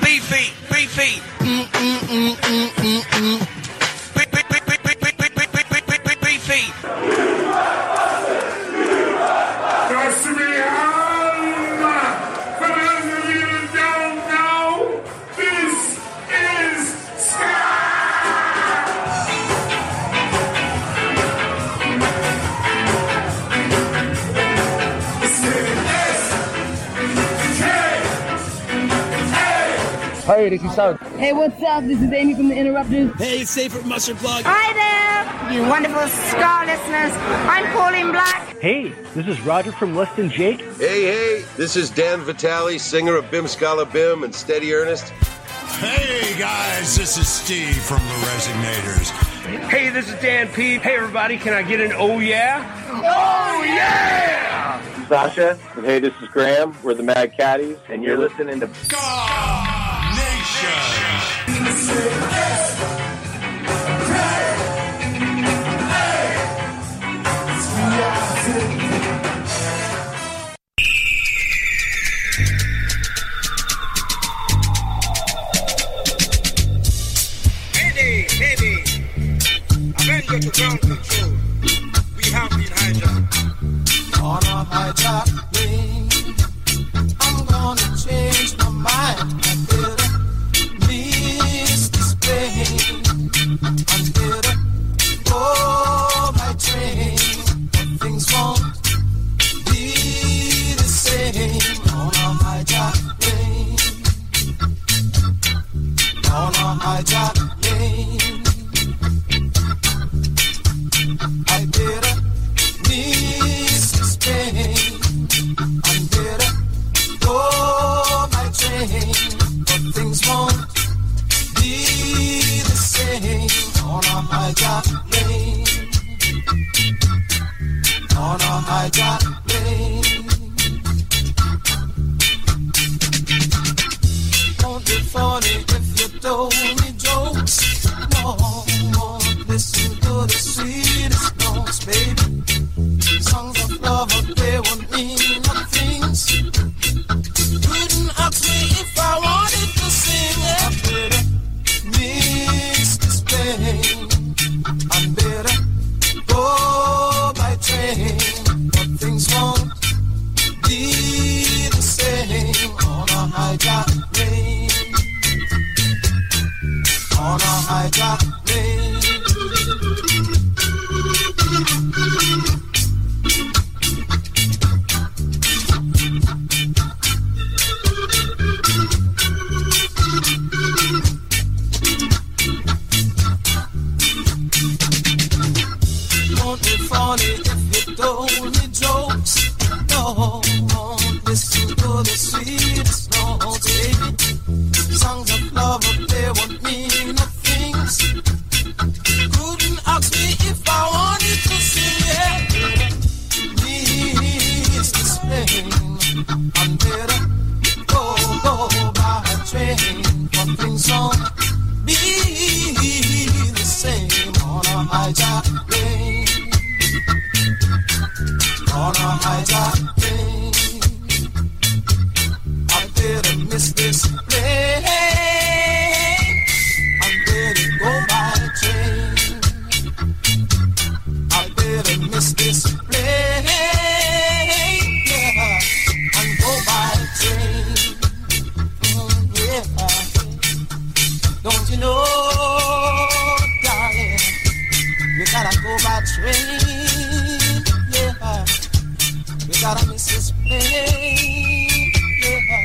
Beefy. Hey, this is Sound. Hey, what's up? This is Amy from The Interrupters. Hey, it's Safe from Mustard Blog. Hi there, you wonderful Ska listeners. I'm Pauline Black. Hey, this is Roger from Lust and Jake. Hey, this is Dan Vitale, singer of Bim Scala Bim and Steady Ernest. Hey, guys, this is Steve from The Resignators. Hey, this is Dan P. Hey, everybody, can I get an oh, yeah? Oh, yeah! Sasha. And hey, this is Graham. We're the Mad Caddies, and you're listening to Ska Nation. Train, yeah, we gotta miss this plane, yeah,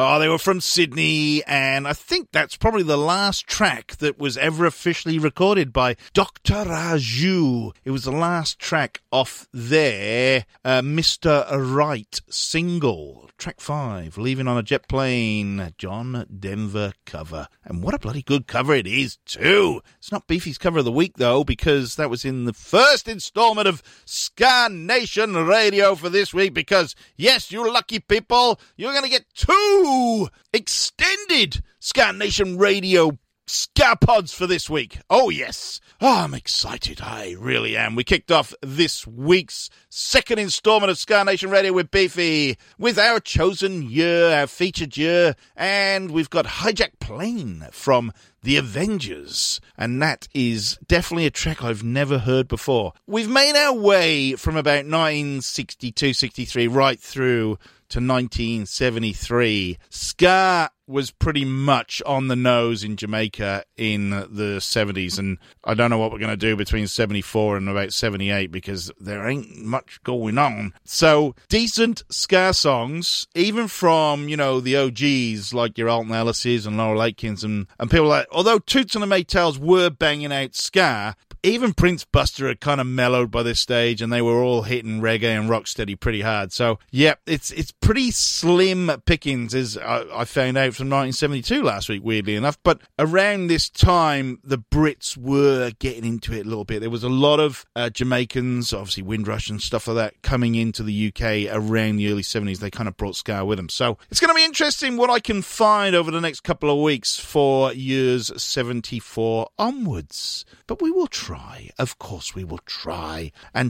Oh, they were from Sydney, and I think that's probably the last track that was ever officially recorded by Dr. Raju. It was the last track off their Mr. Right single. Track 5, Leaving on a Jet Plane, John Denver cover. And what a bloody good cover it is, too. It's not Beefy's cover of the week, though, because that was in the first installment of Ska Nation Radio for this week, because, yes, you lucky people, you're going to get two extended Ska Nation Radio Ska Pods for this week. Oh, yes. Oh, I'm excited. I really am. We kicked off this week's second installment of Ska Nation Radio with Beefy, with our chosen year, our featured year, and we've got Hijack Plane from The Avengers, and that is definitely a track I've never heard before. We've made our way from about 1962-63 right through to 1973. Ska was pretty much on the nose in Jamaica in the 70s, and I don't know what we're going to do between 74 and about 78 because there ain't much going on. So decent Ska songs, even from, you know, the OGs like your Alton Ellis's and Laurel Aitkins and people like, although Toots and the Maytals were banging out Ska, even Prince Buster had kind of mellowed by this stage, and they were all hitting reggae and rocksteady pretty hard. So, yeah, it's pretty slim pickings, as I found out from 1972 last week, weirdly enough. But around this time, the Brits were getting into it a little bit. There was a lot of Jamaicans, obviously Windrush and stuff like that, coming into the UK around the early 70s. They kind of brought Ska with them. So it's going to be interesting what I can find over the next couple of weeks for years 74 onwards. But we will try. Of course we will try. We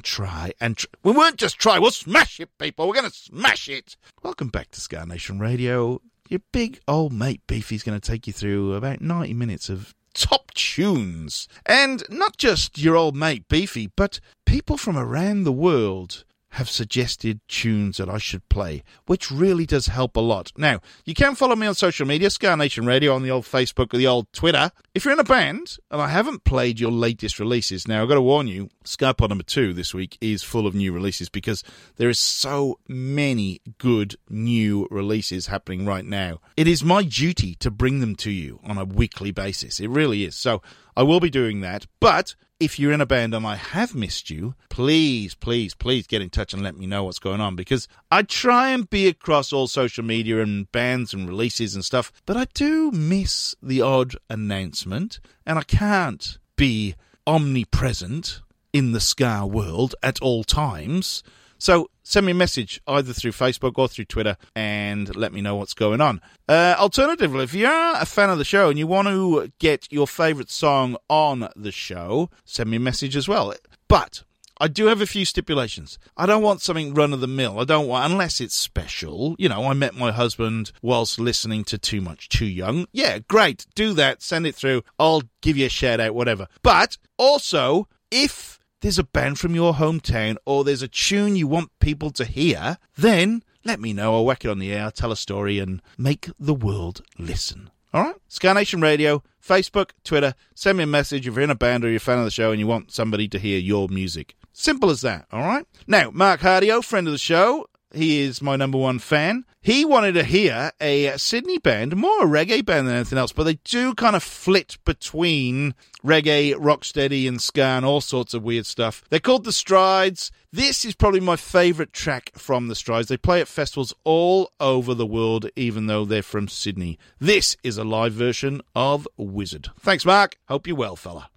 won't just try, we'll smash it, people. We're going to smash it. Welcome back to Ska Nation Radio. Your big old mate Beefy's going to take you through about 90 minutes of top tunes. And not just your old mate Beefy, but people from around the world have suggested tunes that I should play, which really does help a lot. Now, you can follow me on social media, Ska Nation Radio, on the old Facebook or the old Twitter. If you're in a band and I haven't played your latest releases, now I've got to warn you, Ska Pod number 2 this week is full of new releases because there is so many good new releases happening right now. It is my duty to bring them to you on a weekly basis. It really is. So I will be doing that, but if you're in a band and I have missed you, please, please, please get in touch and let me know what's going on, because I try and be across all social media and bands and releases and stuff, but I do miss the odd announcement, and I can't be omnipresent in the Ska world at all times. So send me a message either through Facebook or through Twitter and let me know what's going on. Alternatively, if you're a fan of the show and you want to get your favourite song on the show, send me a message as well. But I do have a few stipulations. I don't want something run-of-the-mill. I don't want, unless it's special. You know, I met my husband whilst listening to Too Much Too Young. Yeah, great. Do that. Send it through. I'll give you a shout-out, whatever. But also, if there's a band from your hometown or there's a tune you want people to hear, then let me know. I'll whack it on the air, tell a story, and make the world listen. All right? Ska Nation Radio, Facebook, Twitter. Send me a message if you're in a band or you're a fan of the show and you want somebody to hear your music. Simple as that, all right? Now, Mark Hardio, friend of the show, he is my number one fan. He wanted to hear a Sydney band, more a reggae band than anything else, but they do kind of flit between reggae, rocksteady, and ska, and all sorts of weird stuff. They're called The Strides. This is probably my favourite track from The Strides. They play at festivals all over the world, even though they're from Sydney. This is a live version of Wizard. Thanks, Mark. Hope you're well, fella.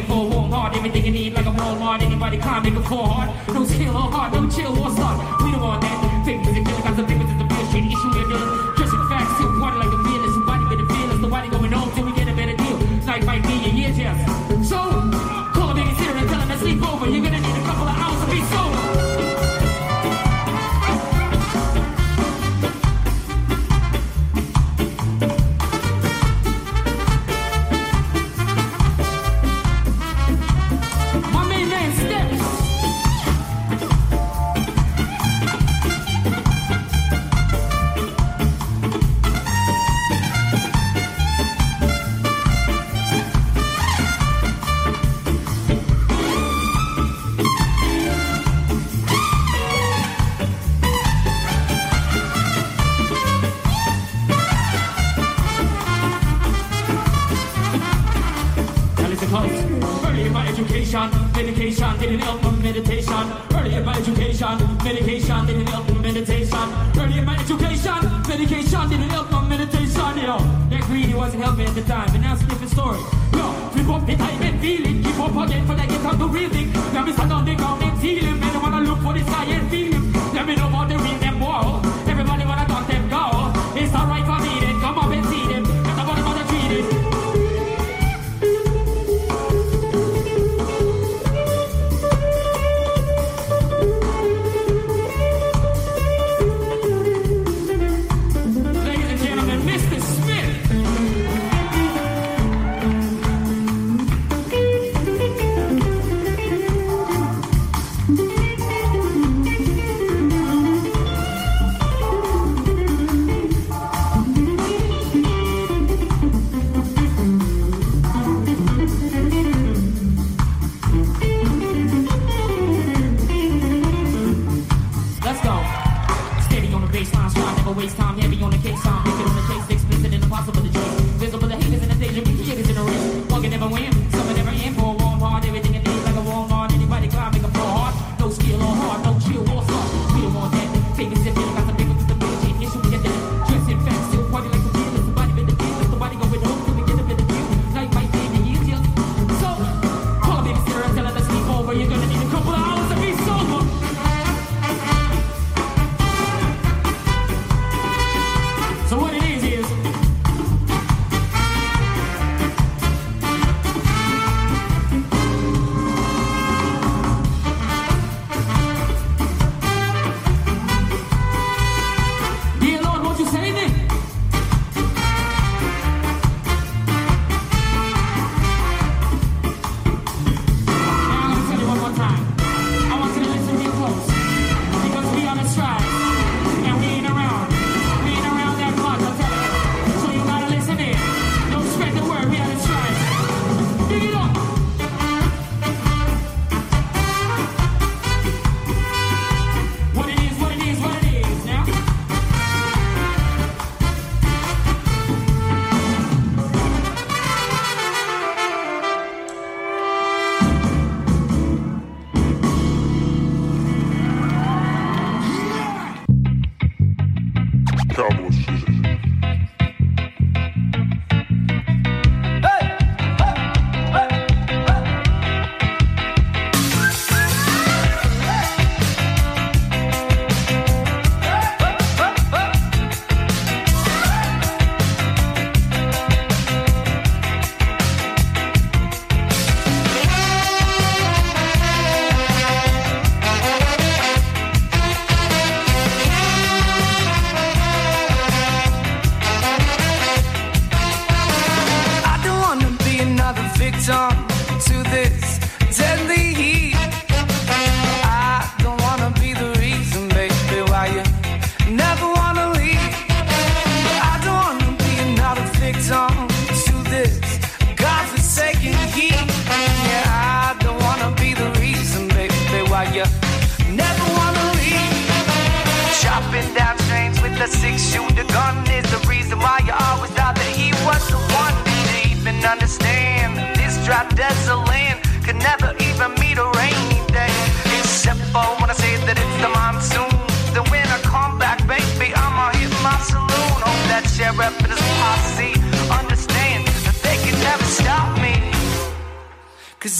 in for a warm heart. Everything you need like a Walmart. Anybody climb, make a fall hard. No skill or heart, no chill or start. We don't want that. Fake music, different kinds of papers is the real shit. Issue your deal. Just in fact, still water like a fearless. Somebody with a fearless. Nobody going home till we get a better deal. Night might be a year, yes. So, call a baby sitter and tell him to sleep over. You're gonna need a couple of hours to be sober. Medication didn't help my meditation. Earlier my education. Medication didn't help my meditation. Earlier my education. Medication didn't help my meditation. You know, that greedy wasn't helping at the time, but now it's a different story. Yo, flip up the time and feel it. Keep up again for that get on the real thing. Now it's on the ground and feel him. And I wanna look for this high and feel him. Let me know about the real them war. Everybody wanna talk them go. It's alright for me then. Come up and see them. And I wanna treat it.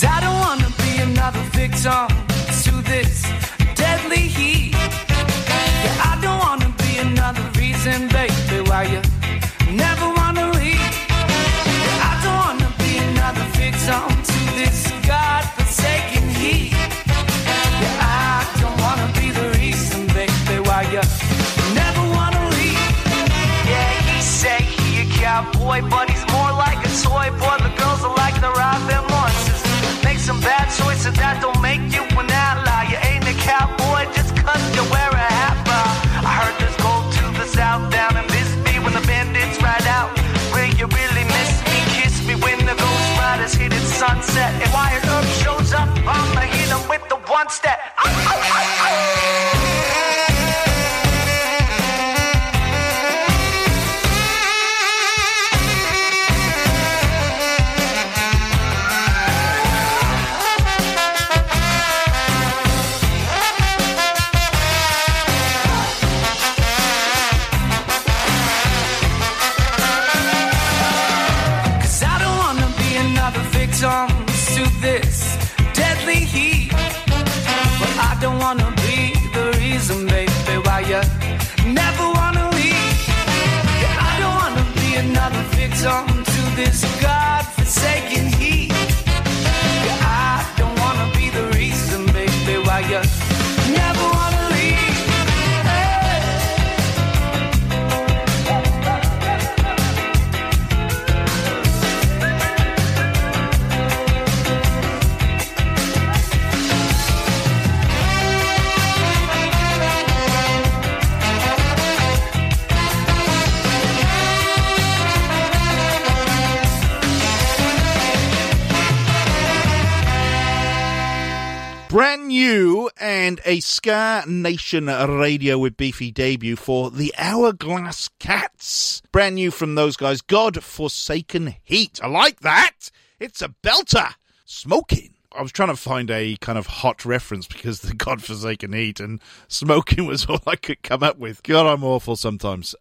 'Cause I don't want to be another victim to this deadly heat. Yeah, I don't want to be another reason, baby, why you never want to leave. Yeah, I don't want to be another victim to this godforsaken heat. Yeah, I don't want to be the reason, baby, why you never want to leave. Yeah, he say he a cowboy, but he's more like a toy boy. The girls are like the Robin Morris. Make some bad choices that don't make you an outlaw. You ain't a cowboy just 'cause you wear a hat, bro. I heard there's gold to the south down in Bisbee when the bandits ride out. Will you really miss me? Kiss me when the ghost riders hit at sunset. And Wyatt Earp shows up, I'ma hit him with the one step. To this deadly heat, but I don't wanna be the reason, baby, why you never wanna leave. Yeah, I don't wanna be another victim to this godforsaken heat. Yeah, I don't wanna be the reason, baby, why you never wanna leave. Brand new and a Ska Nation Radio with Beefy debut for the Hourglass Cats. Brand new from those guys, God Forsaken Heat. I like that. It's a belter. Smoking. I was trying to find a kind of hot reference because the God Forsaken Heat and smoking was all I could come up with. God, I'm awful sometimes.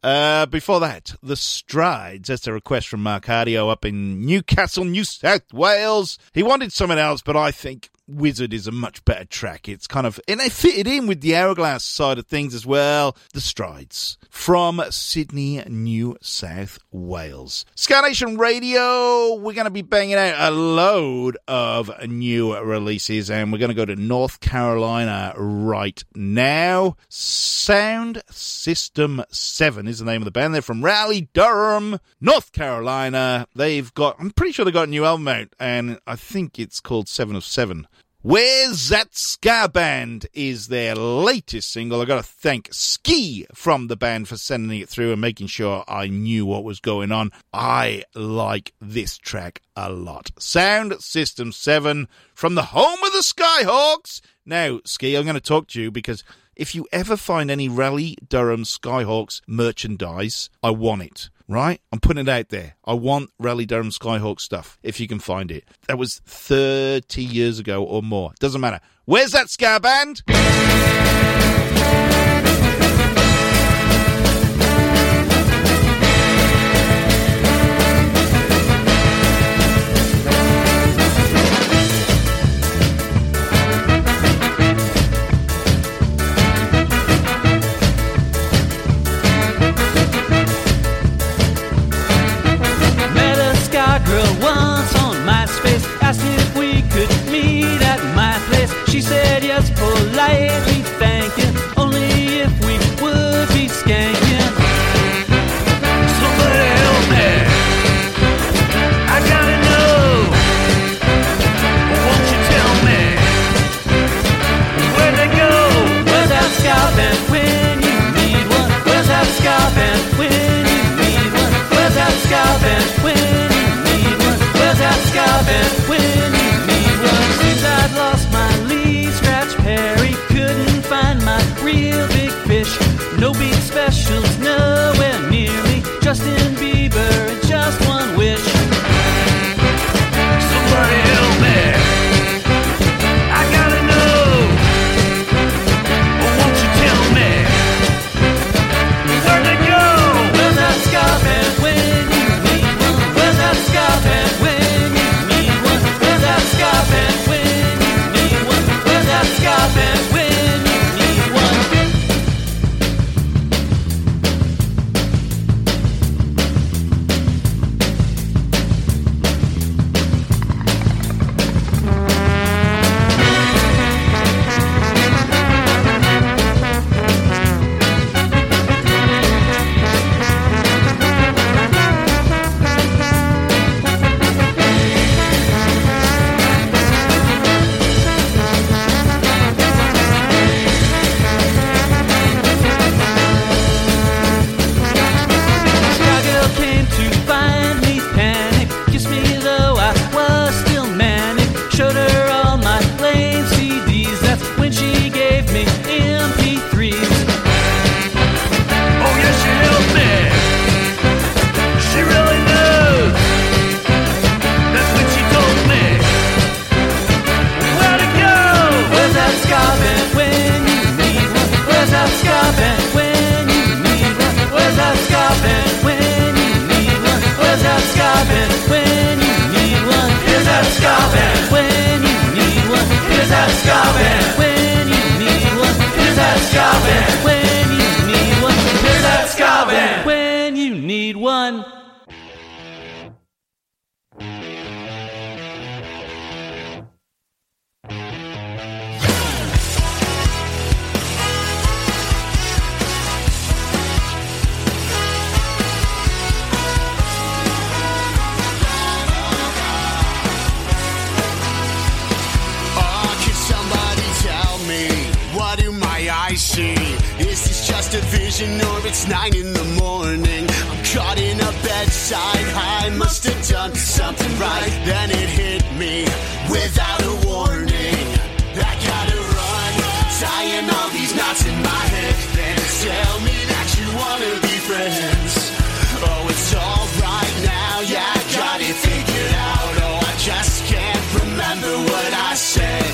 Before that, The Strides. That's a request from Mark Hardio up in Newcastle, New South Wales. He wanted something else, but I think Wizard is a much better track. It's kind of, and they fit it in with the Hourglass side of things as well. The Strides from Sydney, New South Wales. Ska Nation Radio, we're going to be banging out a load of new releases, and we're going to go to North Carolina right now. Sound System 7 is the name of the band. They're from Raleigh Durham, North Carolina. They've got, I'm pretty sure they got a new album out, and I think it's called 7 of 7. Where's That Ska Band is their latest single. I got to thank Ski from the band for sending it through and making sure I knew what was going on. I like this track a lot. Sound System 7 from the home of the Skyhawks. Now, Ski, I'm going to talk to you because if you ever find any Raleigh Durham Skyhawks merchandise, I want it. Right? I'm putting it out there. I want Raleigh Durham Skyhawk stuff, if you can find it. That was 30 years ago or more. Doesn't matter. Where's That Ska Band? Asked if we could meet at my place. She said yes politely, thank you. Only station or it's 9 in the morning. I'm caught in a bedside high. I must have done something right. Then it hit me without a warning. I gotta run, tying all these knots in my head. Then tell me that you wanna be friends. Oh, it's all right now, yeah, I got it figured out. Oh, I just can't remember what I said.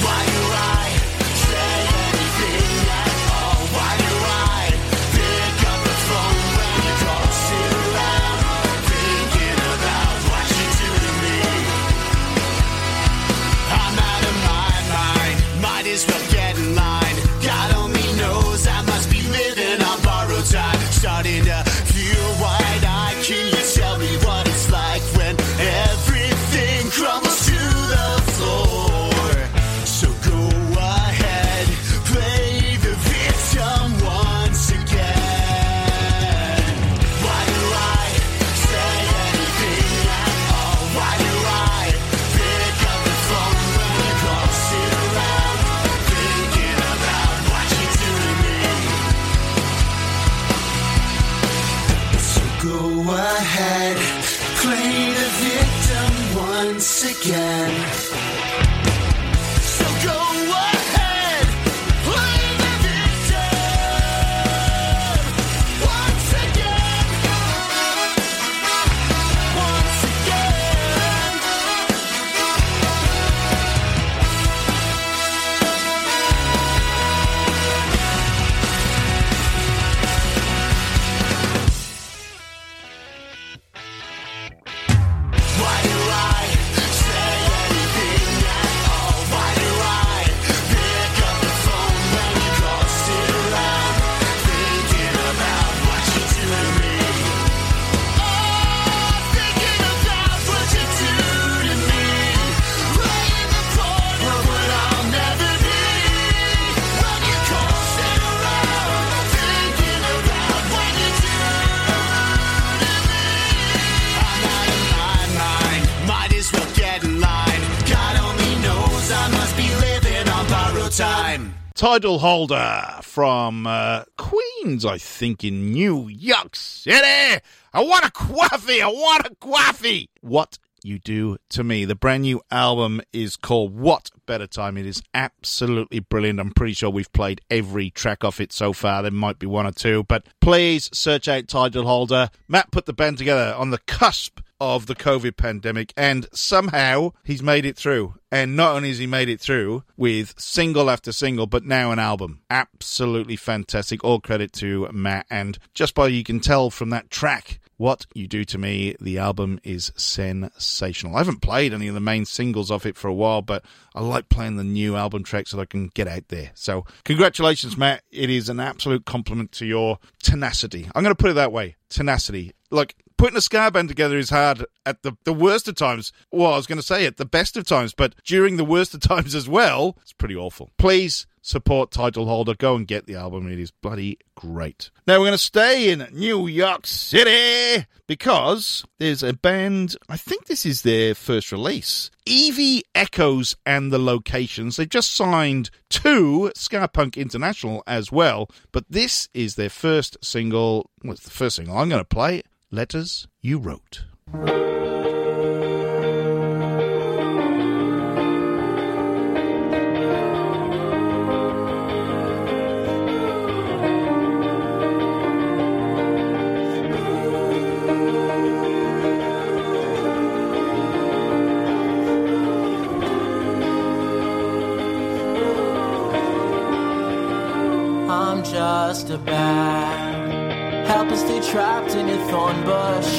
Why do I say anything at all? Why do I pick up the phone when you call? Sit around thinking about what you do to me. I'm out of my mind, might as well get in line. God only knows I must be living on borrowed time. Starting to feel wide-eyed, can you tell me what it's like when everything crumbles to the floor? Ahead, play the victim once again. So go ahead, play the victim once again. Once again. Title Holder from Queens, I think, in New York City. I want a coffee. What You Do To Me. The brand new album is called What Better Time. It is absolutely brilliant. I'm pretty sure we've played every track off it so far. There might be one or two, but please search out Title Holder. Matt put the band together on the cusp of the COVID pandemic, and somehow he's made it through. And not only has he made it through with single after single, but now an album. Absolutely fantastic. All credit to Matt. And just by you can tell from that track, What You Do To Me, the album is sensational. I haven't played any of the main singles off it for a while, but I like playing the new album tracks that I can get out there. So congratulations, Matt. It is an absolute compliment to your tenacity. I'm going to put it that way. Tenacity. Like, putting a ska band together is hard at the worst of times. Well, I was going to say at the best of times, but during the worst of times as well, it's pretty awful. Please support Title Holder. Go and get the album. It is bloody great. Now we're going to stay in New York City because there's a band, I think this is their first release, Eevie Echoes and the Locations. They just signed to Ska Punk International as well, but this is their first single. Well, it's the first single I'm going to play, Letters You Wrote. Just a bag, helplessly trapped in your thorn bush.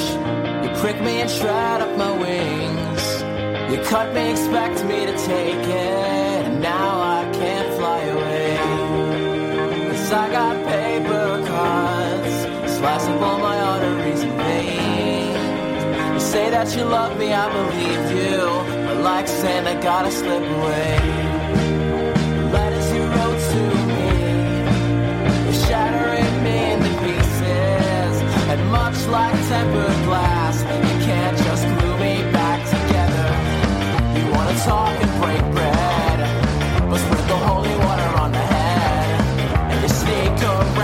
You prick me and shred up my wings. You cut me, expect me to take it, and now I can't fly away. 'Cause I got paper cuts slicing all my arteries and veins. You say that you love me, I believe you, but like sand, I gotta slip away. Letters you wrote to me, shattering me into pieces, and much like tempered glass, you can't just glue me back together. You wanna talk and break bread, but sprinkle holy water on the head, and you sneak away.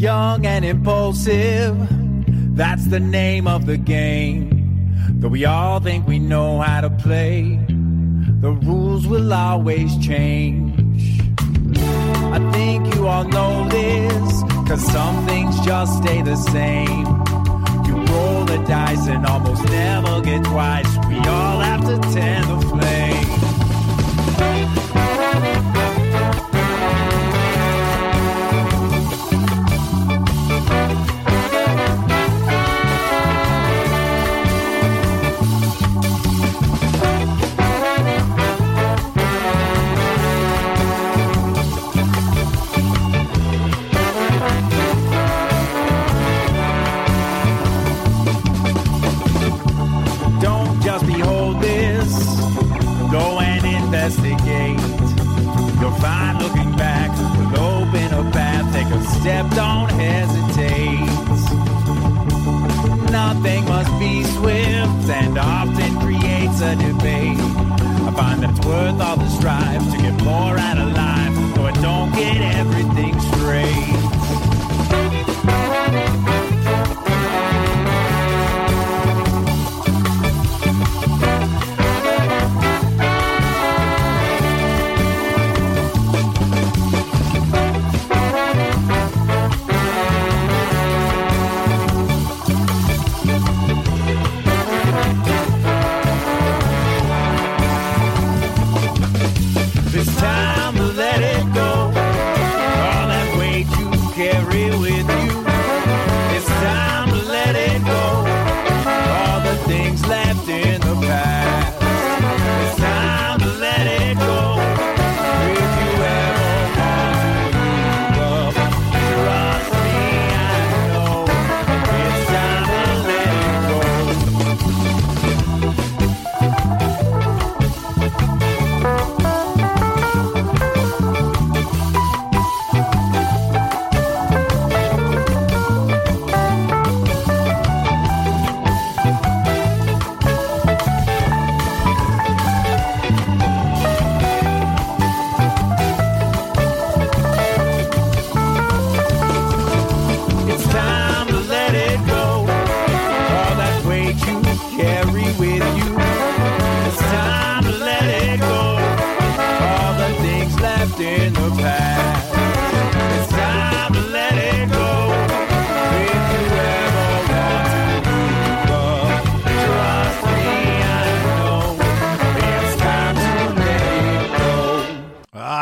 Young and impulsive, that's the name of the game. Though we all think we know how to play, the rules will always change. I think you all know this, 'cause some things just stay the same. You roll the dice and almost never get twice. We all have to tend the flame. Investigate. You'll find looking back will open a path. Take a step, don't hesitate. Nothing must be swift and often creates a debate. I find that it's worth all the strive to get more out of life, though I don't get everything straight.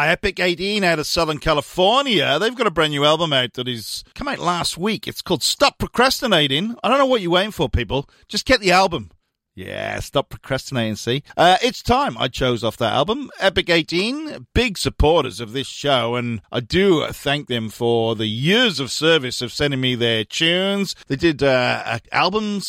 Epic 18 out of Southern California. They've got a brand new album out that is come out last week. It's called Stop Procrastinating. I don't know what you're waiting for, people. Just get the album. Yeah, stop procrastinating, see? It's time I chose off that album. Epic 18, big supporters of this show, and I do thank them for the years of service of sending me their tunes. They did a cover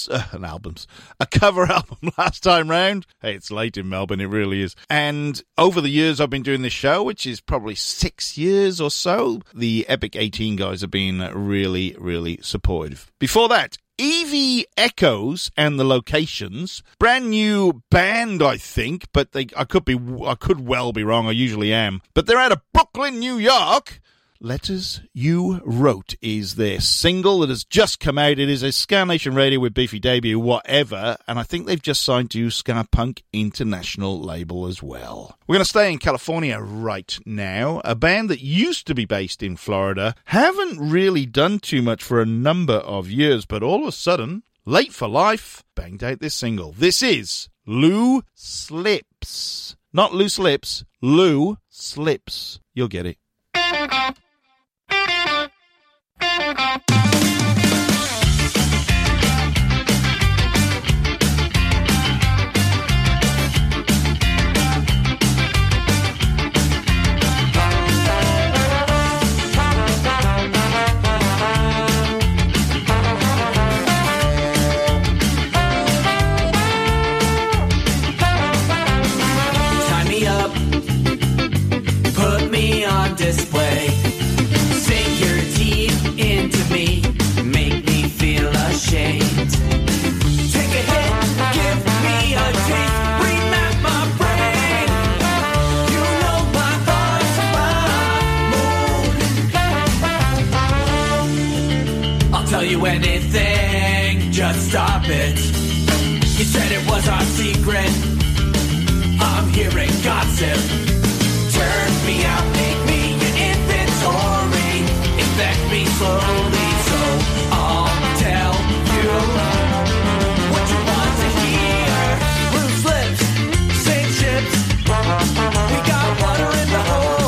album last time round. Hey, it's late in Melbourne, it really is. And over the years I've been doing this show, which is probably 6 years or so, the Epic 18 guys have been really, really supportive. Before that, Eevie Echoes and the Locations, brand new band, I think, but I could well be wrong. I usually am, but they're out of Brooklyn, New York. Letters You Wrote is their single that has just come out. It is a Ska Nation Radio with Beefy debut, whatever, and I think they've just signed to Ska Punk International label as well. We're going to stay in California right now. A band that used to be based in Florida, haven't really done too much for a number of years, but all of a sudden, Late for Life banged out this single. This is Lou Slips. Not Lou Slips, Lou Slips. You'll get it. Display, sink your teeth into me. do anything, just stop it. You said it was our secret, I'm hearing gossip. Turn me out, make me an inventory, infect me slowly, so I'll tell you what you want to hear. Lou Slips, sink ships, we got water in the hole.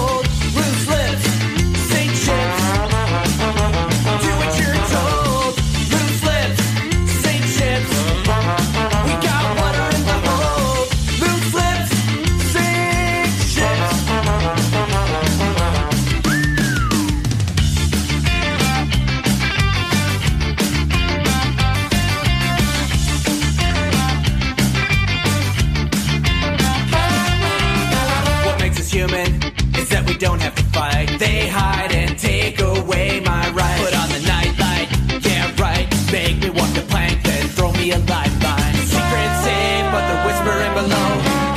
Don't have to fight. They hide and take away my right. Put on the nightlight, yeah right. Make me walk the plank, then throw me a lifeline. Secret safe, but the whispering below.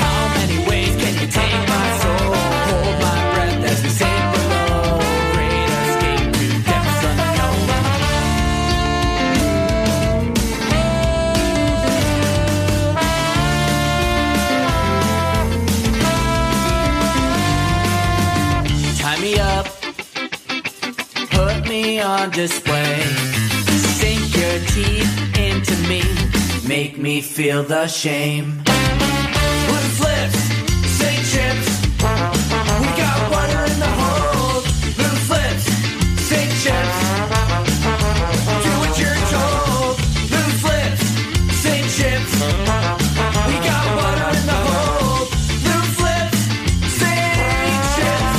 How many ways can you take my soul? Hold my breath as we sink below. Great escape to depths unknown. Tie me up, put me on display. Sink your teeth into me, make me feel the shame. Blue slips, sink ships, we got water in the hold. Blue slips, sink ships, do what you're told. Blue slips, sink ships, we got water in the hold. Blue slips, sink ships.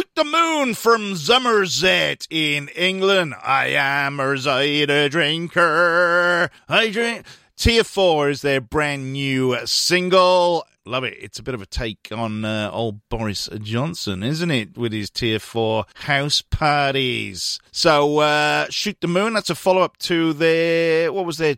Shoot the Moon from Somerset in England. I am a cider drinker. I drink. Tier 4 is their brand new single. Love it. It's a bit of a take on old Boris Johnson, isn't it? With his Tier 4 house parties. So, Shoot the Moon, that's a follow-up to their, what was their,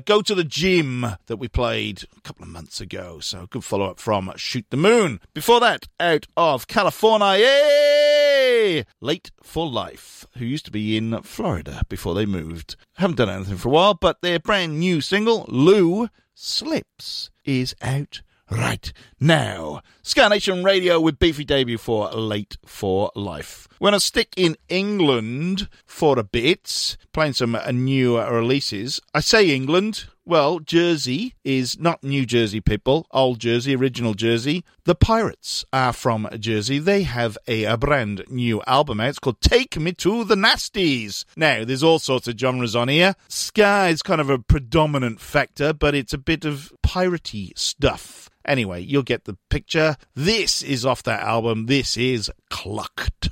Go to the Gym that we played a couple of months ago. So, good follow-up from Shoot the Moon. Before that, out of California, Late for Life, who used to be in Florida before they moved. Haven't done anything for a while, but their brand new single, Lou Slips, is out right now. Ska Nation Radio with Beefy debut for Late for Life. We're going to stick in England for a bit, playing some new releases. I say England, well, Jersey is not New Jersey people, old Jersey, original Jersey. The Pirates are from Jersey. They have a brand new album out. It's called Take Me to the Nasties. Now, there's all sorts of genres on here. Ska is kind of a predominant factor, but it's a bit of piratey stuff. Anyway, you'll get the picture. This is off that album. This is Clucked.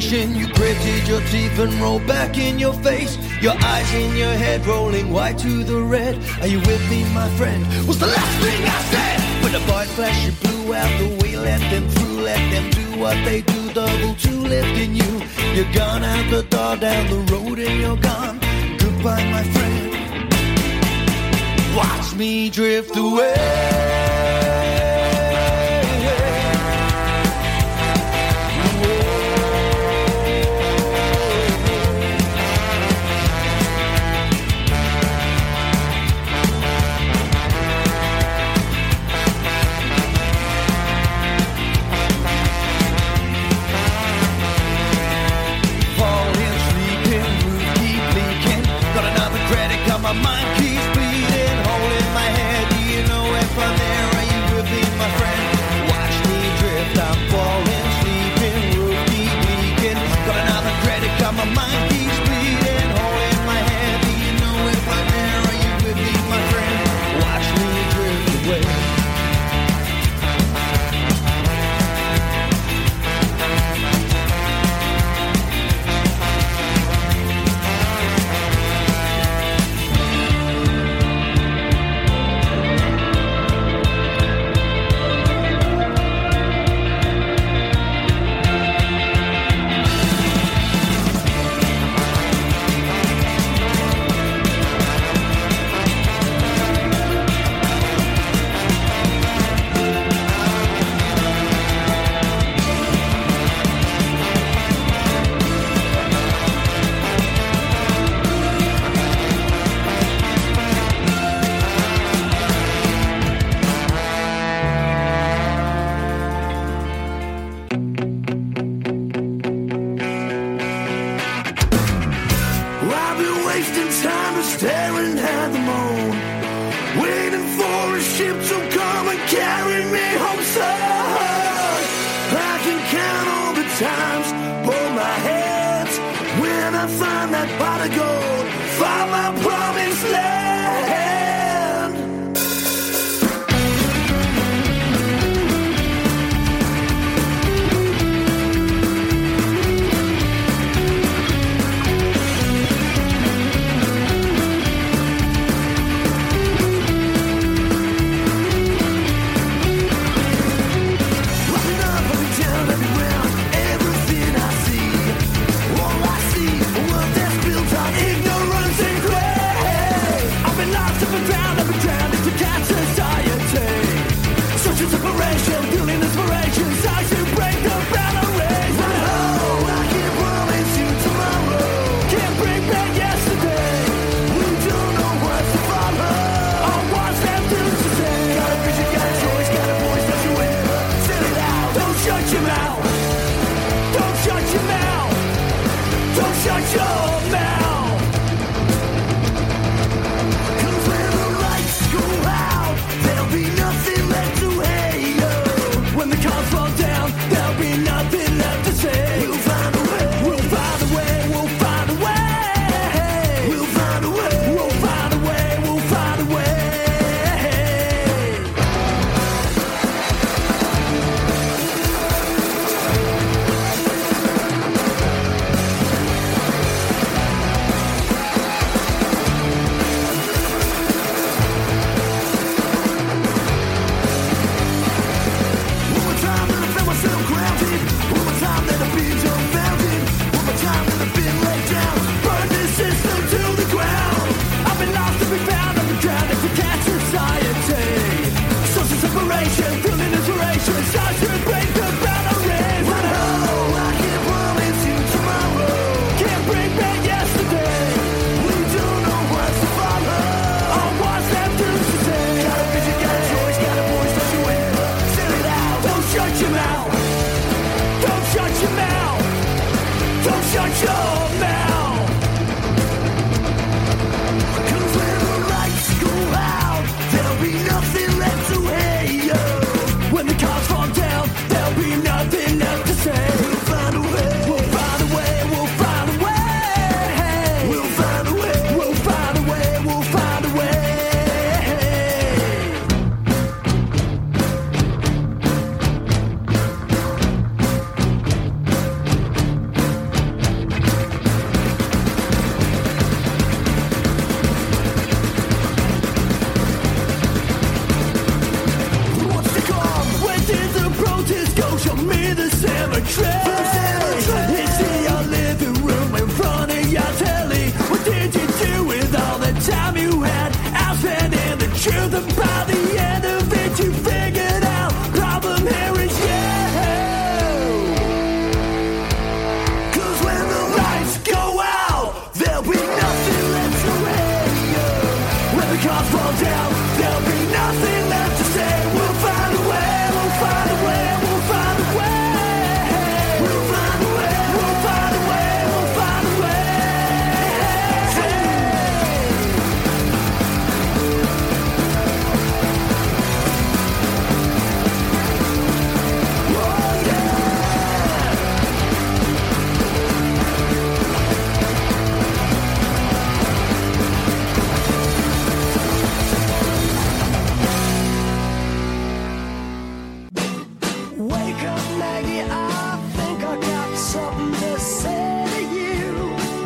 You gritted your teeth and rolled back in your face. Your eyes in your head rolling white to the red. Are you with me, my friend? Was the last thing I said. When the boys flashed you blew out the way. Let them through, let them do what they do. Double two lifting you. You're gone out the door, down the road and you're gone. Goodbye, my friend. Watch me drift away. My mind keeps bleeding, hole in my head, do you know if I'm there?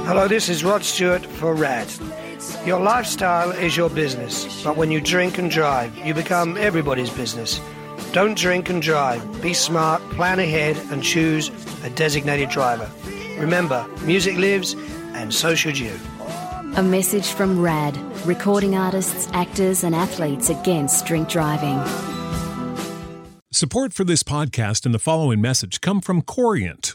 Hello, this is Rod Stewart for Rad. Your lifestyle is your business, but when you drink and drive, you become everybody's business. Don't drink and drive. Be smart, plan ahead, and choose a designated driver. Remember, music lives, and so should you. A message from Rad, recording artists, actors, and athletes against drink driving. Support for this podcast and the following message come from Corient.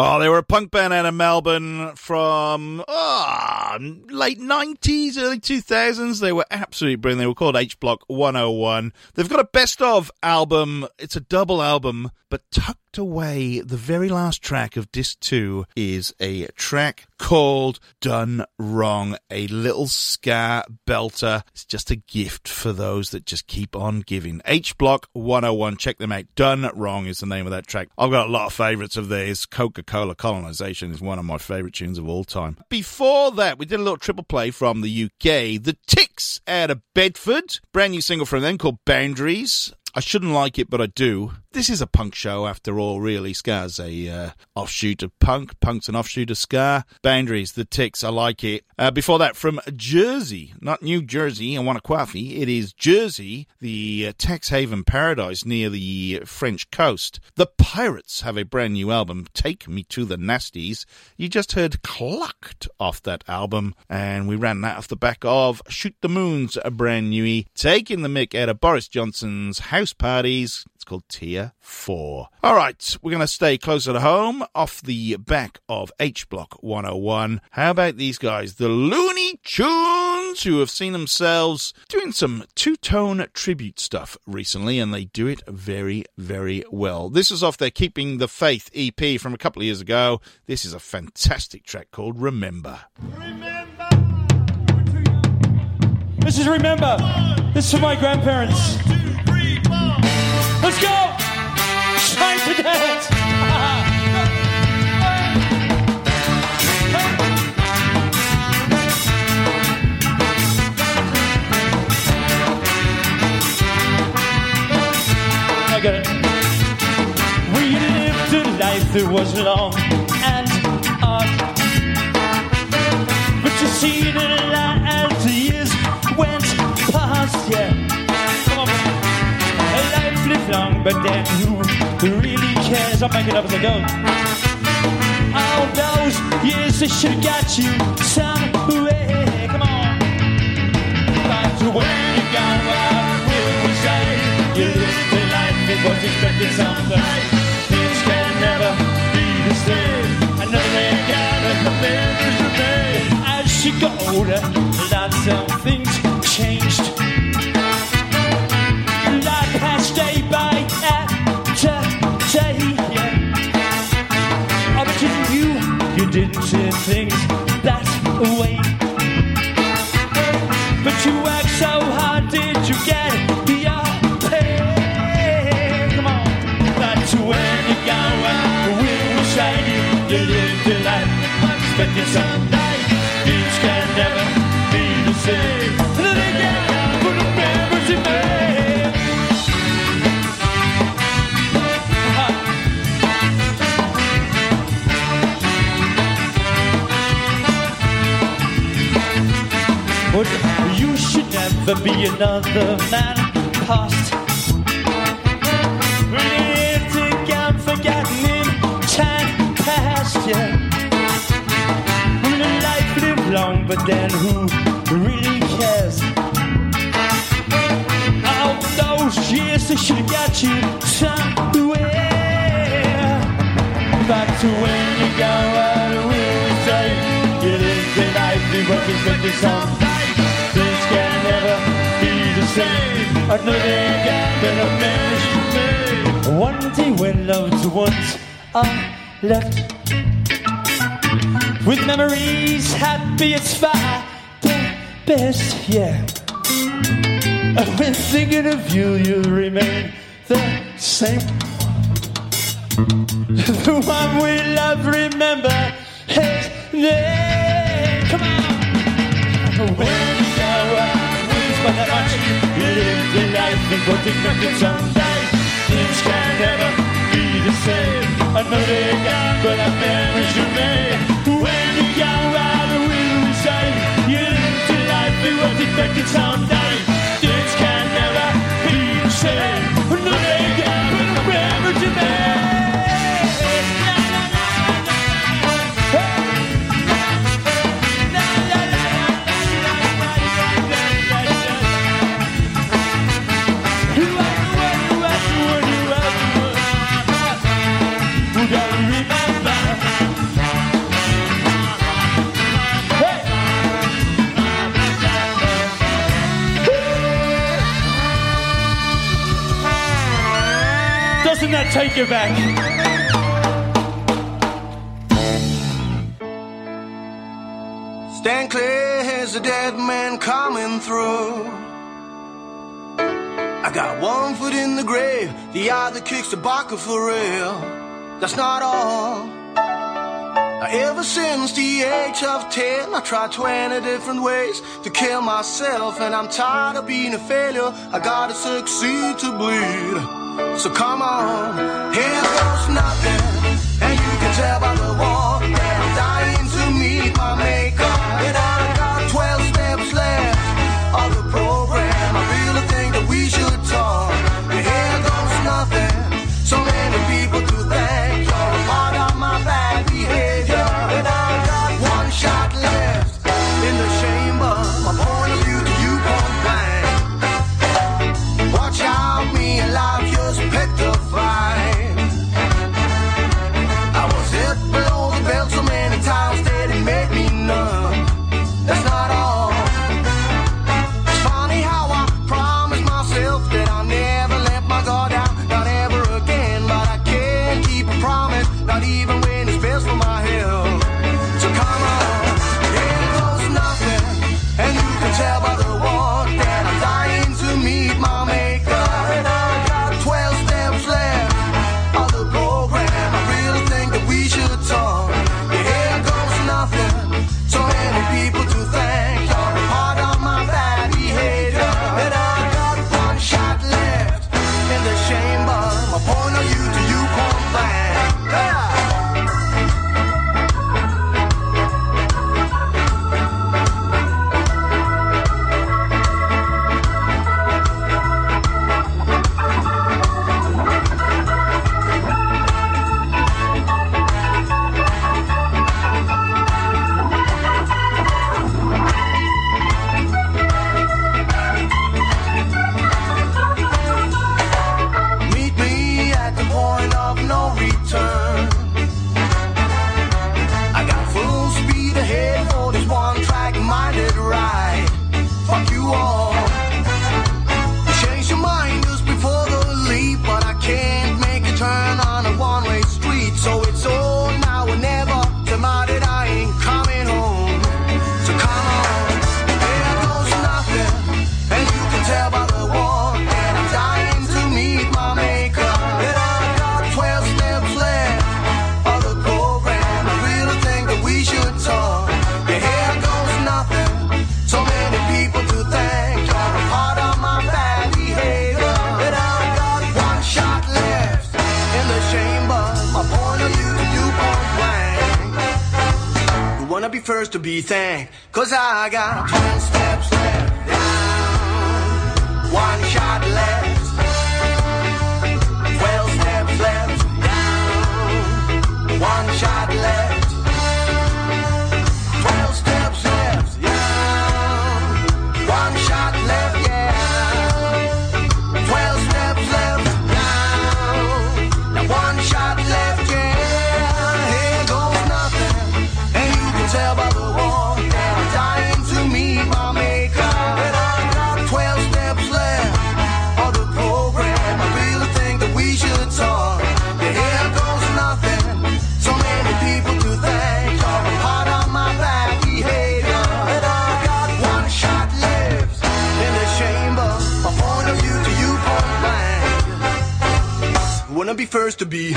Oh, they were a punk band out of Melbourne from late 90s, early 2000s. They were absolutely brilliant. They were called H-Block 101. They've got a best-of album. It's a double album, but tucked away, the very last track of Disc 2 is a track called Done Wrong, a little ska belter. It's just a gift for those that just keep on giving. H-Block 101, check them out. Done Wrong is the name of that track. I've got a lot of favourites of theirs. Coca-Cola Colonization is one of my favourite tunes of all time. Before that, we did a little triple play from the UK. The Ticks out of Bedford. Brand new single from them called Boundaries. I shouldn't like it, but I do. This is a punk show, after all, really. Ska's a offshoot of punk. Punk's an offshoot of ska. Boundaries, The Ticks, I like it. Before that, from Jersey, not New Jersey, I want a coffee. It is Jersey, the tax haven paradise near the French coast. The Pirates have a brand new album, Take Me to the Nasties. You just heard Clucked off that album, and we ran that off the back of Shoot the Moon's a brand newie, taking the mick out of Boris Johnson's House Parties. It's called Tier 4. All right, we're going to stay closer to home off the back of H-Block 101. How about these guys, the Looney Tunes, who have seen themselves doing some two-tone tribute stuff recently, and they do it very, very well. This is off their Keeping the Faith EP from a couple of years ago. This is a fantastic track called Remember. Remember! This is Remember. One, this is for my grandparents. One, two, three, four. Let's go! Time to dance! I got it. We lived a life that was long and odd, but you see it as the years went past, yeah. Live long, but then who really cares? I'll make it up as I go. All those years they should have got you somewhere. Come on. But when you go out, we will say you live the life it was expected someday. Things can never be the same. Another day got a better today. As she got older, lots of things changed. Day by day, yeah. I bet you didn't see things that way. But you worked so hard, did you get your pay? Come on, that's when you go and we will say you lived your life, expected someday. Things can never be the same. Put the memories in me. You should never be another man past. Lived again, forgotten in time past, yeah. Life lived long, but then who really cares? All those years they should have got you somewhere. Back to when you go out of real estate. You live the life you working with the sun. Can never be the same. Another day again, but a mess to make. One day when loved ones are left with memories, happy it's far the best, yeah. When thinking of you, you remain the same. The one we love, remember his name. Come on. When but that much you live your life and what you think it's someday. Things can never be the same. Another day, but I managed to make. When you go out, we will say you live your life and what you think it's someday. Things can never be the same. Another day, but I managed to make. Remember Doesn't that take you back? Stand clear, here's a dead man coming through. I got one foot in the grave, the other kicks the bucket for real. That's not all. Now, ever since the age of 10, I tried 20 different ways to kill myself, and I'm tired of being a failure. I gotta succeed to bleed. So come on, here goes nothing. And you can tell by the wall that I'm dying to meet my maker. And I got 12 steps left of the program. I really think that we should talk. And here goes nothing. So many people to thank. You're a part of my bad behavior. And I got one shot left in the chamber. My point of view to you won't bang. Watch out, me and life. First to be thanked, cause I got 12 steps left down, one shot left, 12 steps left down, one shot left. Be first to be.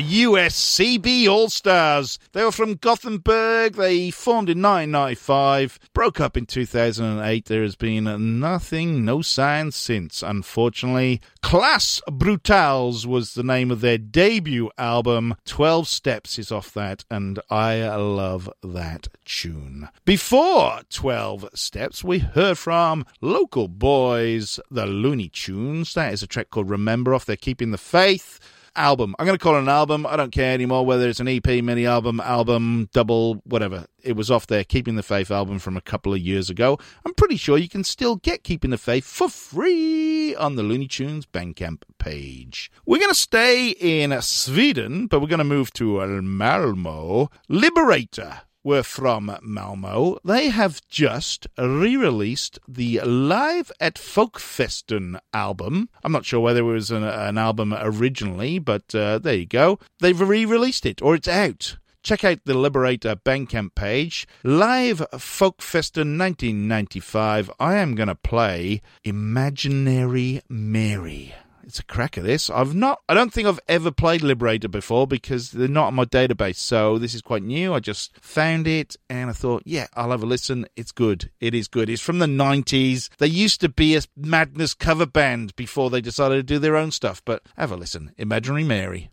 USCB All-Stars. They were from Gothenburg. They formed in 1995, broke up in 2008. There has been nothing, no sign since, unfortunately. Class Brutals was the name of their debut album. 12 Steps is off that, and I love that tune. Before 12 Steps, we heard from local boys, the Looney Tunes. That is a track called Remember off their Keeping the Faith album. I'm going to call it an album. I don't care anymore whether it's an EP, mini album, double, whatever. It was off their Keeping the Faith album from a couple of years ago. I'm pretty sure you can still get Keeping the Faith for free on the Looney Tunes Bandcamp page. We're going to stay in Sweden, but we're going to move to El Malmo Liberator. were from Malmo, they have just re-released the Live at Folkfesten album. I'm not sure whether it was an album originally, but there you go. They've re-released it, or it's out. Check out the Liberator Bandcamp page. Live Folkfesten 1995. I am going to play Imaginary Mary. It's a cracker, this. I don't think I've ever played Liberator before because they're not on my database, so this is quite new. I just found it and I thought, yeah, I'll have a listen. It's good. It is good. It's from the 90s. They used to be a Madness cover band before they decided to do their own stuff, but have a listen. Imaginary Mary.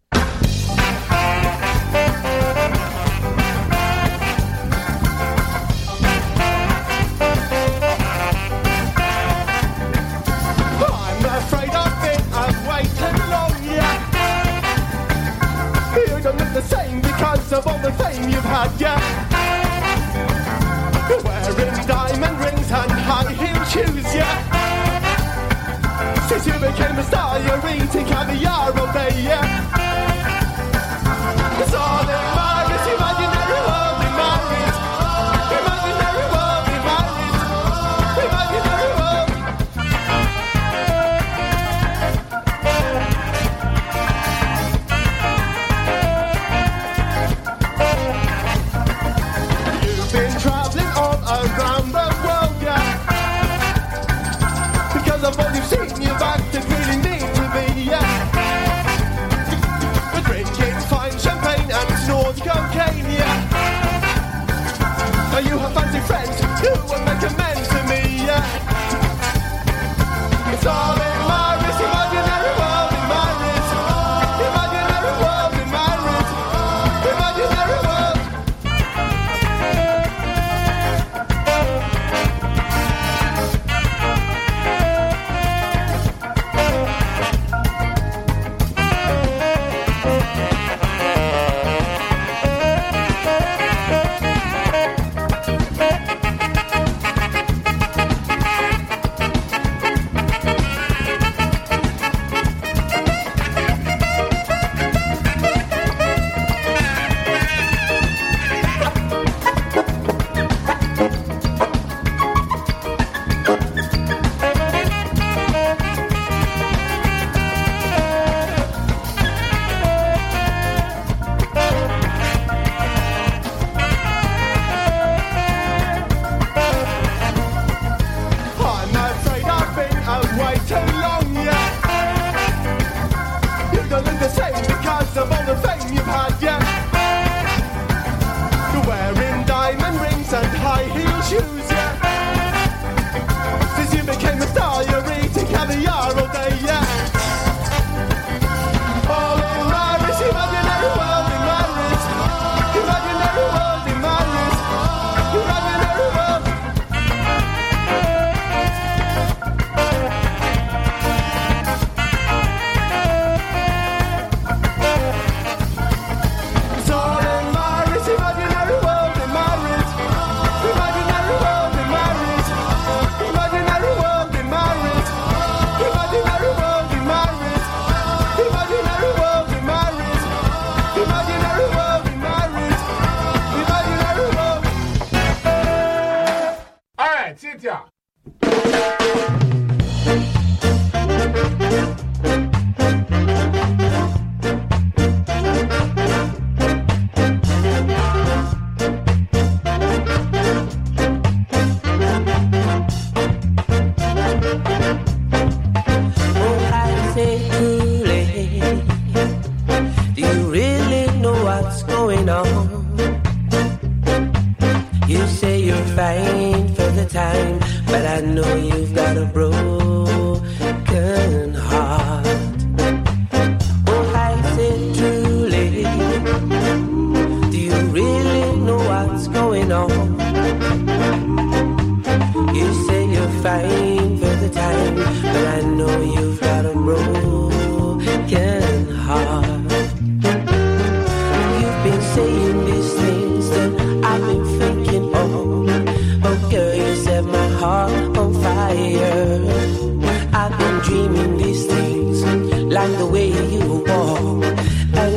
The same because of all the fame you've had, yeah. You're wearing diamond rings and high-heeled shoes, yeah. Since you became a star, you're eating caviar all day, yeah. It's all in my you have fancy friends who would make amends to me, yeah. It's all in my wrist, imaginary world in my wrist, imaginary world in my wrist, imaginary world.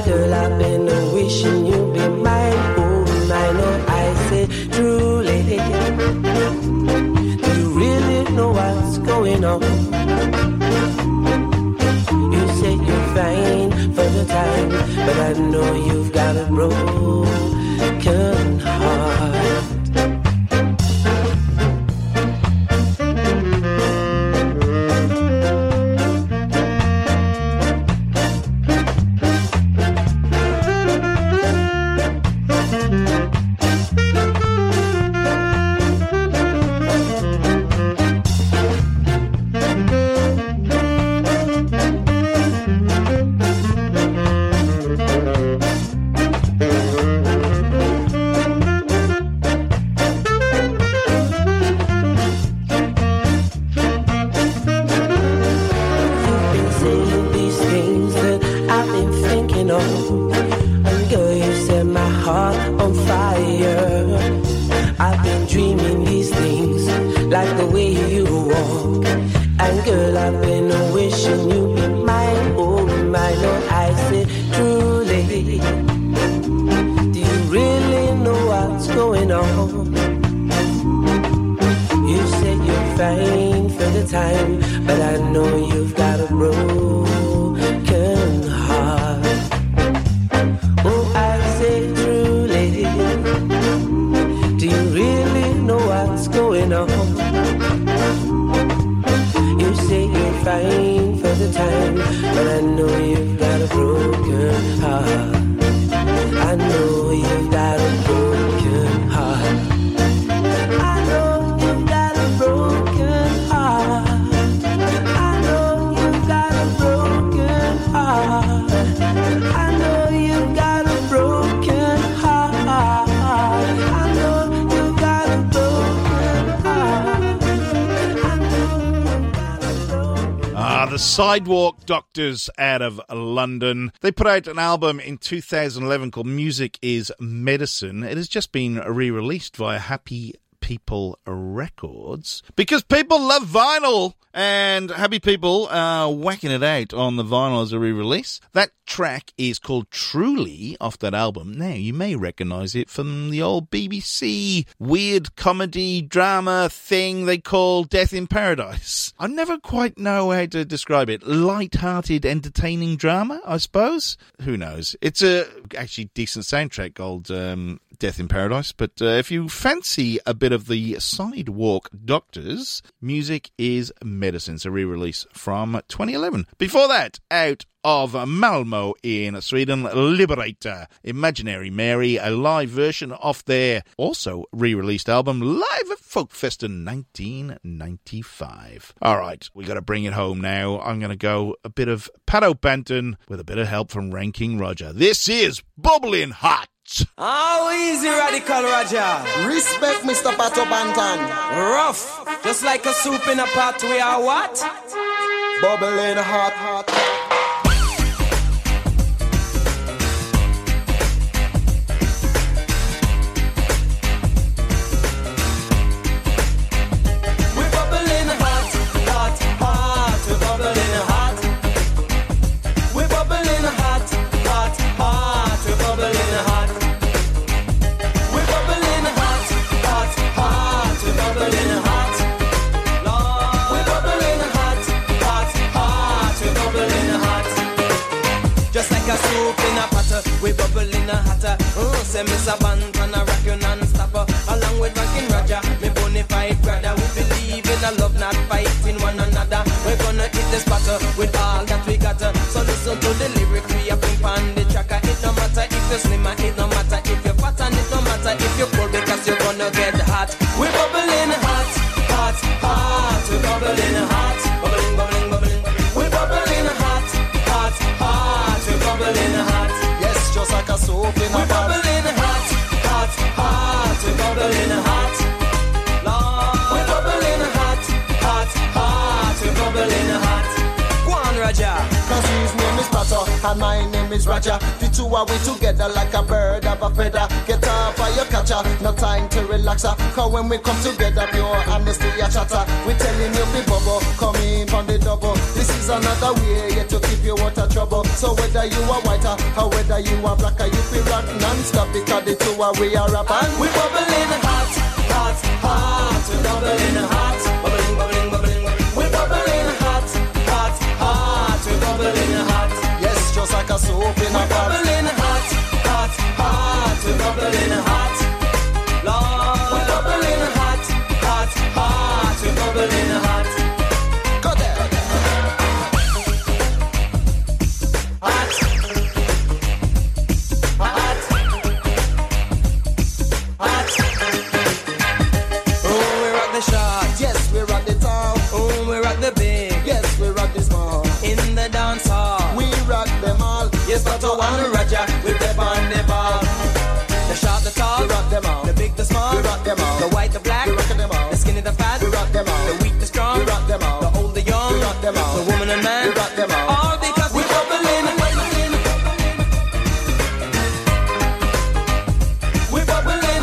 Girl, I've been wishing you'd be mine, oh mine, oh I the time, but I know you've got a broken heart. Sidewalk Doctors out of London. They put out an album in 2011 called Music is Medicine. It has just been re-released via Happy People Records because people love vinyl, and Happy People are whacking it out on the vinyl as a re-release. That track is called Truly off that album. Now, you may recognise it from the old BBC weird comedy drama thing they call Death in Paradise. I never quite know how to describe it. Light-hearted, entertaining drama, I suppose? Who knows? It's a actually decent soundtrack called Death in Paradise, but if you fancy a bit of the Sidewalk Doctors, Music is Medicine. It's a re-release from 2011. Before that, out of Malmo in Sweden, Liberator, Imaginary Mary, a live version of their also re-released album, Live at Folkfesten 1995. All right, we got to bring it home now. I'm going to go a bit of Pato Banton with a bit of help from Ranking Roger. This is Bubbling Hot. Oh, easy, Radical Roger. Respect, Mr. Pato Banton. Rough, just like a soup in a pot. We are what? Bubbling hot, hot. We bubble in a hatter, say Mr. Banton a rock you non-stopper. Along with Ranking Roger, me bonafide brother. We believe in a love, not fighting one another. We're gonna hit this butter with all that we got. So listen to the lyrics, we are pimp on the tracker. It no matter if you're slimmer, it no matter if you're fat, and it no matter if you're cold, because you're gonna get hot. We bubble in hot, hot, hot. We bubble in hot, bubbling, bubbling, bubbling. We bubble in hot, hot, hot. We bubble in hot. Just like a soap in a pot. We're bubbling hot, hot, hot. We're bubbling hot, Lord. We're bubbling hot, hot, hot. We're bubbling hot. Go on, Roger. Cause his name is Pato and my name is Roger. The two are we together like a bird of a feather. Get up by your catcher, no time to relax. Cause when we come together, pure honesty a chatter. We're telling you be bubble, come in from the double. This is another way yet to keep you out of trouble. So whether you are whiter or whether you are blacker, you feel rock non-stop because the two are we are rapping. And we bubbling hot, hot, hot. We bubbling hot, bubbling, bubbling, bubbling. We bubbling hot, hot, hot. We bubbling hot. Yes, just like a soap. number one Roger, we rep on them all. The short, the tall, we rock them all. The big, the small, we rock them all. The white, the black, we rock them all. The skinny, the fat, we rock them all. The weak, the strong, we rock them all. The old, the young, we rock them all. The woman and man, we rock them all. All because we bubble in. We bubble in. We bubble in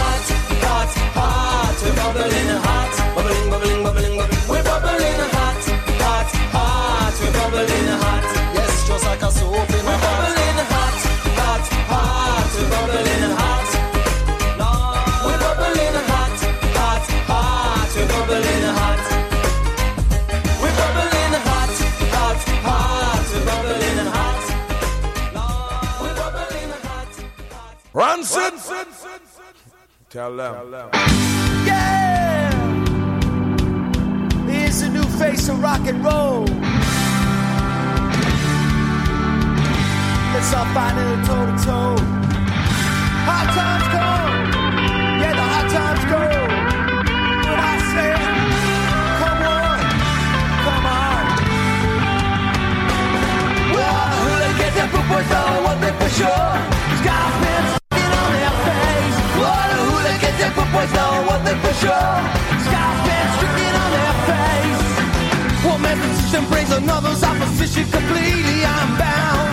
hot, hot, hot. We bubble in hot, bubbling, bubbling, bubbling, bubbling. We bubble in hot, hot, hot. We bubble in hot. Yes, just like a soap in a hot. We bubble in hot, hot, hot. We bubble in hot. We bubble in hot, hot, hot. We bubble in hot. We bubble in hot, hot, hot. We bubble in hot. We bubble in hot, hot. Ranson. Tell them. Yeah. Here's a new face of rock and roll. Let's all find it toe-to-toe. Hard times go. Yeah, the hard times go. What I say? Come on. Come on. We're all the hooligans and foot boys, all one thing for sure. Sky's been f***ing on their face. We're all the hooligans and foot boys, all one thing for sure. Sky's been f***ing on their face. One man's position brings another's opposition completely unbound.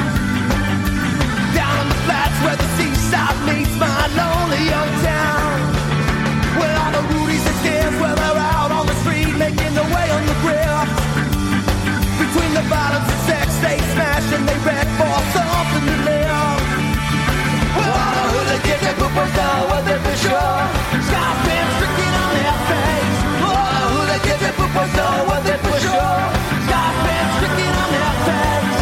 That's where the seaside meets my lonely old town. Where all the rudies and scares, where they're out on the street making their way on the grill. Between the bottoms and sex, they smash and they wreck for something to live. Well, all the hooligans and poopers know what they're for sure. Sky fans drinking on their face. All the hooligans and poopers know what they're for sure. Sky fans drinking on their face.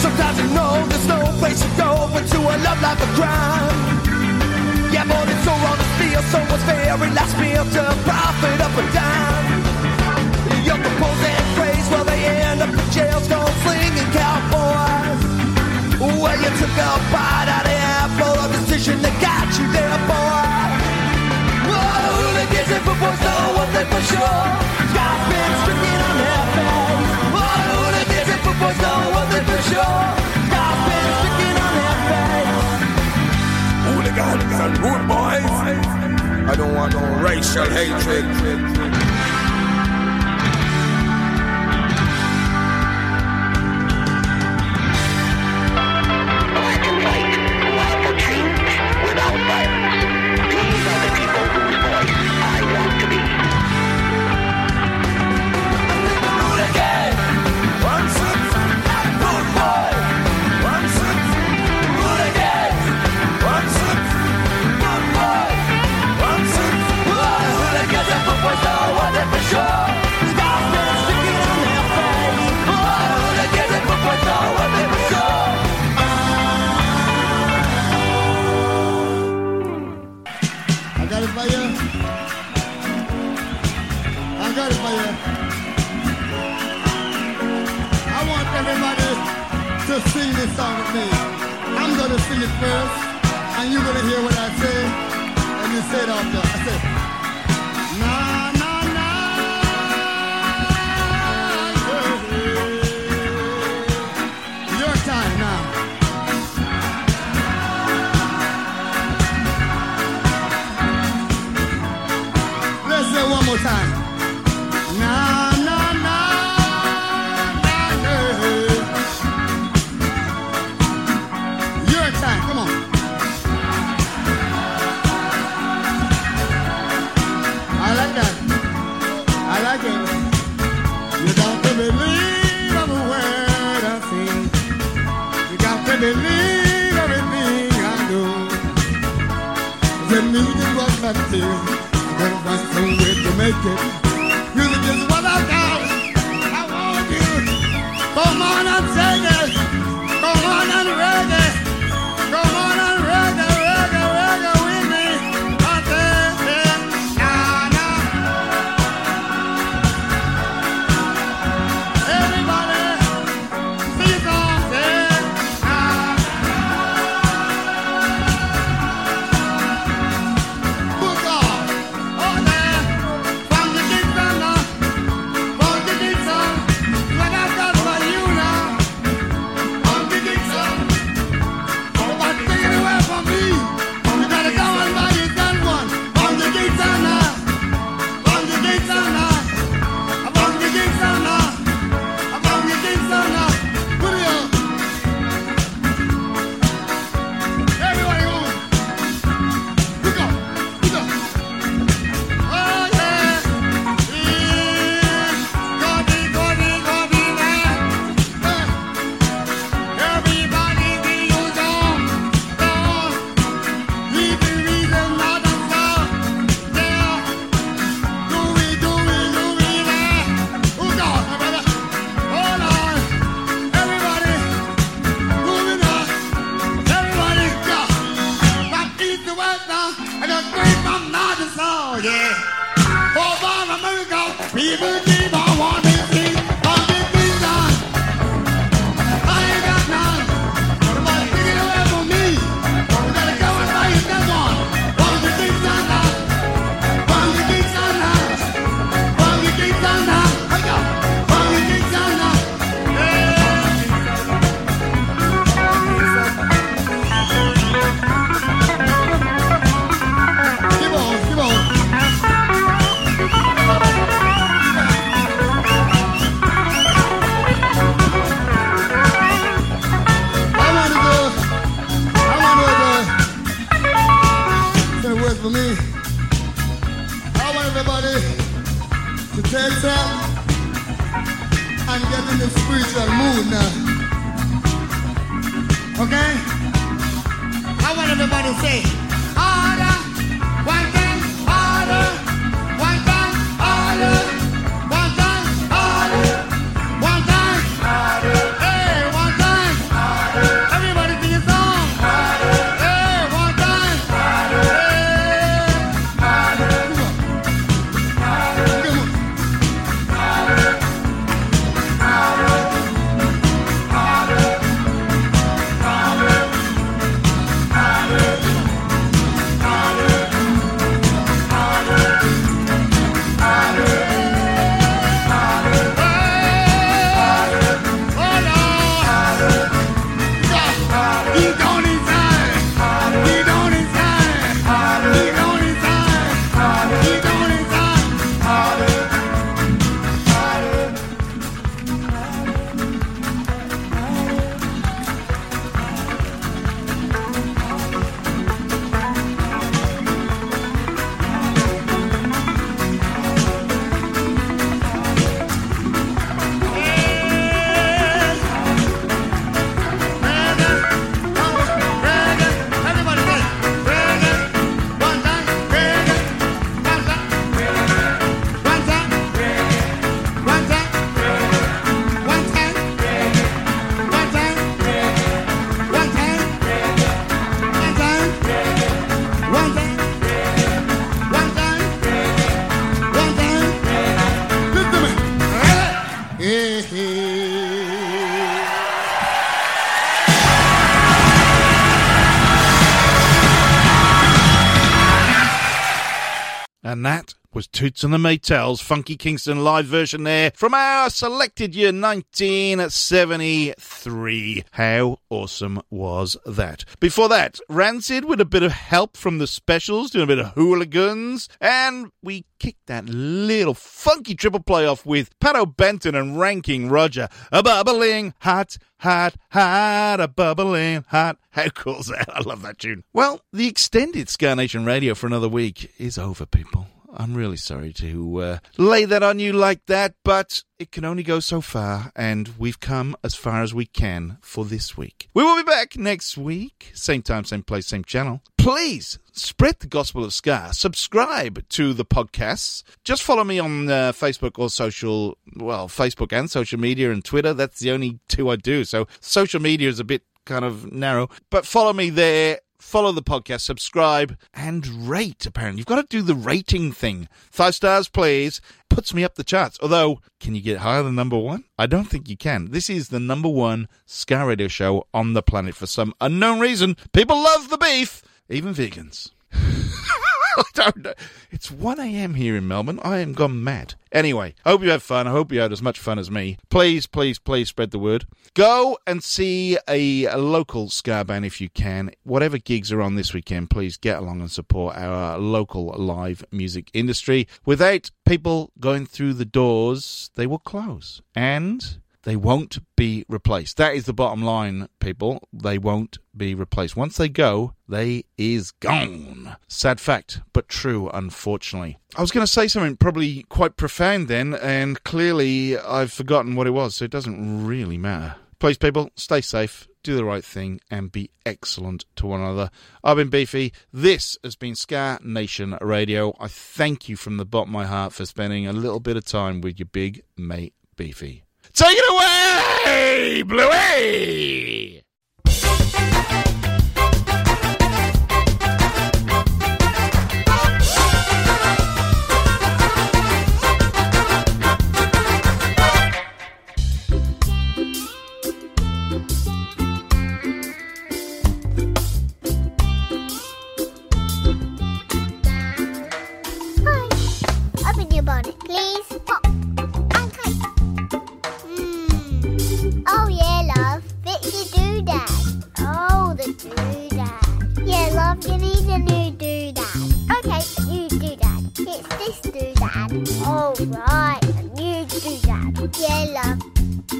Sometimes you know there's no place to go but to a love like a crime. Yeah, but it's so wrong to feel someone's very last meal to profit up a dime. You're composed and praised while they end up in jail, stone slinging cowboys. Well, you took a bite out of the apple of decision that got you there, boy. Whoa, hooligans and footballs know what they for sure. Got been stricken on their face. Whoa, hooligans and footballs know what they for sure. Guns and rude boys. I don't want no racial hatred. Fight to fight, fight for change without violence. These are the people whose voice I want to be. Rude again. One six. Rude boy. One six. Rude again. One six. Footboys know what they're for sure. Sky's been sticking on their face. All the hooligans and footboys know what they're for sure. I got it for you. I got it for you. I want everybody to sing this song with me. I'm going to sing it first, and you're going to hear what I say, and you say it after. I say, na, na, na, yeah. Your time now. Let's say it one more time. Na, na, na, na, yeah. Your time, come on. Believe everything I do. The music was my team. I gotta find some way to make it. Music is what I got. I want you. Come on and sing it. Come on and reggae. Come on and reggae, reggae, reggae with me. I said, nah, nah. Everybody, see something. Book off, oh man, from the oh yeah. Over America, people keep on wanting things, wanting things done. I ain't got none. Everybody thinking away from me. We gotta go and fight that one. Want the things done now. Want the things done now. Want the things done now. Wake up. Want the things done now. For me, I want everybody to take time and get in the spiritual mood now. Okay? I want everybody to say, order, one time, order, one time, order, one time, order, one time, order, hey, one time, order. Everybody sing a song, order, hey, one time, order. And that was Toots and the Maytals, Funky Kingston live version there from our selected year 1973. How awesome was that? Before that, Rancid with a bit of help from the Specials, doing a bit of Hooligans. And we kicked that little funky triple play off with Pato Banton and Ranking Roger. A bubbling hot, hot, hot, a bubbling hot. How cool is that? I love that tune. Well, the extended Ska Nation Radio for another week is over, people. I'm really sorry to lay that on you like that, but it can only go so far, and we've come as far as we can for this week. We will be back next week, same time, same place, same channel. Please spread the gospel of Ska. Subscribe to the podcasts. Just follow me on Facebook or social, well, Facebook and social media and Twitter. That's the only two I do, so social media is a bit kind of narrow, but follow me there. Follow the podcast, subscribe, and rate, apparently. You've got to do the rating thing. 5 stars, please. Puts me up the charts. Although, can you get higher than number one? I don't think you can. This is the number one Ska Radio show on the planet for some unknown reason. People love the beef, even vegans. I don't know. It's 1 a.m. here in Melbourne. I am gone mad. Anyway, I hope you have fun. I hope you had as much fun as me. Please, please, please spread the word. Go and see a local ska band if you can. Whatever gigs are on this weekend, please get along and support our local live music industry. Without people going through the doors, they will close. And they won't be replaced. That is the bottom line, people. They won't be replaced. Once they go, they is gone. Sad fact, but true, unfortunately. I was going to say something probably quite profound then, and clearly I've forgotten what it was, so it doesn't really matter. Please, people, stay safe, do the right thing, and be excellent to one another. I've been Beefy. This has been Ska Nation Radio. I thank you from the bottom of my heart for spending a little bit of time with your big mate, Beefy. Take it away, Bluey! your body, please. Pop and click. Oh yeah, love. Fix your doodad. Oh, the doodad. Yeah, love, you need a new doodad. Okay, new doodad. It's this doodad. Oh right, a new doodad. Yeah, love.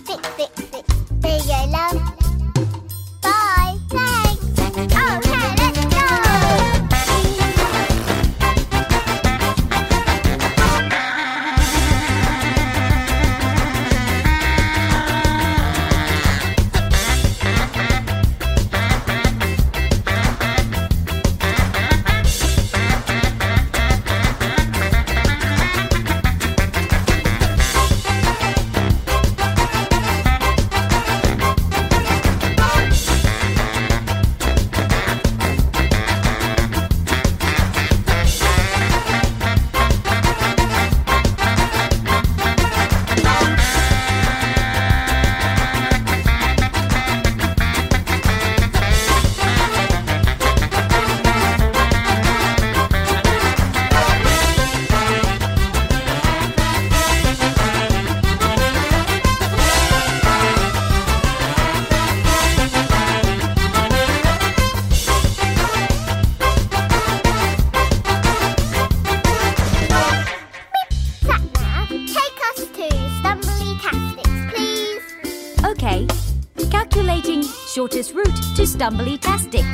Fix, fix, fix. There you go, love. Bye. Thanks. Oh yeah, let's go. Shortest route to Stumbly Tastics.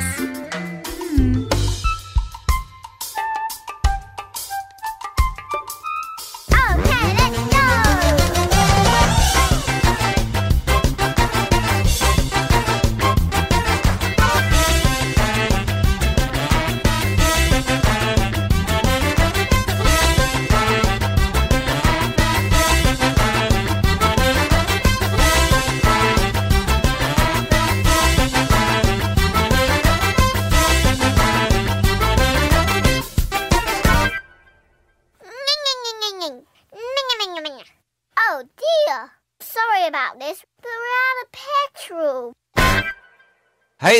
Hey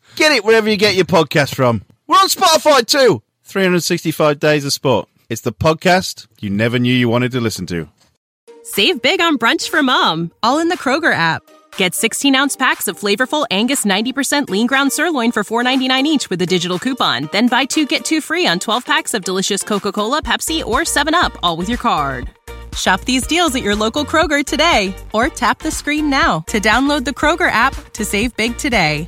Get it wherever you get your podcast from. We're on Spotify too. 365 Days of Sport. It's the podcast you never knew you wanted to listen to. Save big on brunch for mom, all in the Kroger app. Get 16-ounce packs of flavorful Angus 90% lean ground sirloin for $4.99 each with a digital coupon. Then buy two, get two free on 12 packs of delicious Coca-Cola, Pepsi, or 7-Up, all with your card. Shop these deals at your local Kroger today, or tap the screen now to download the Kroger app to save big today.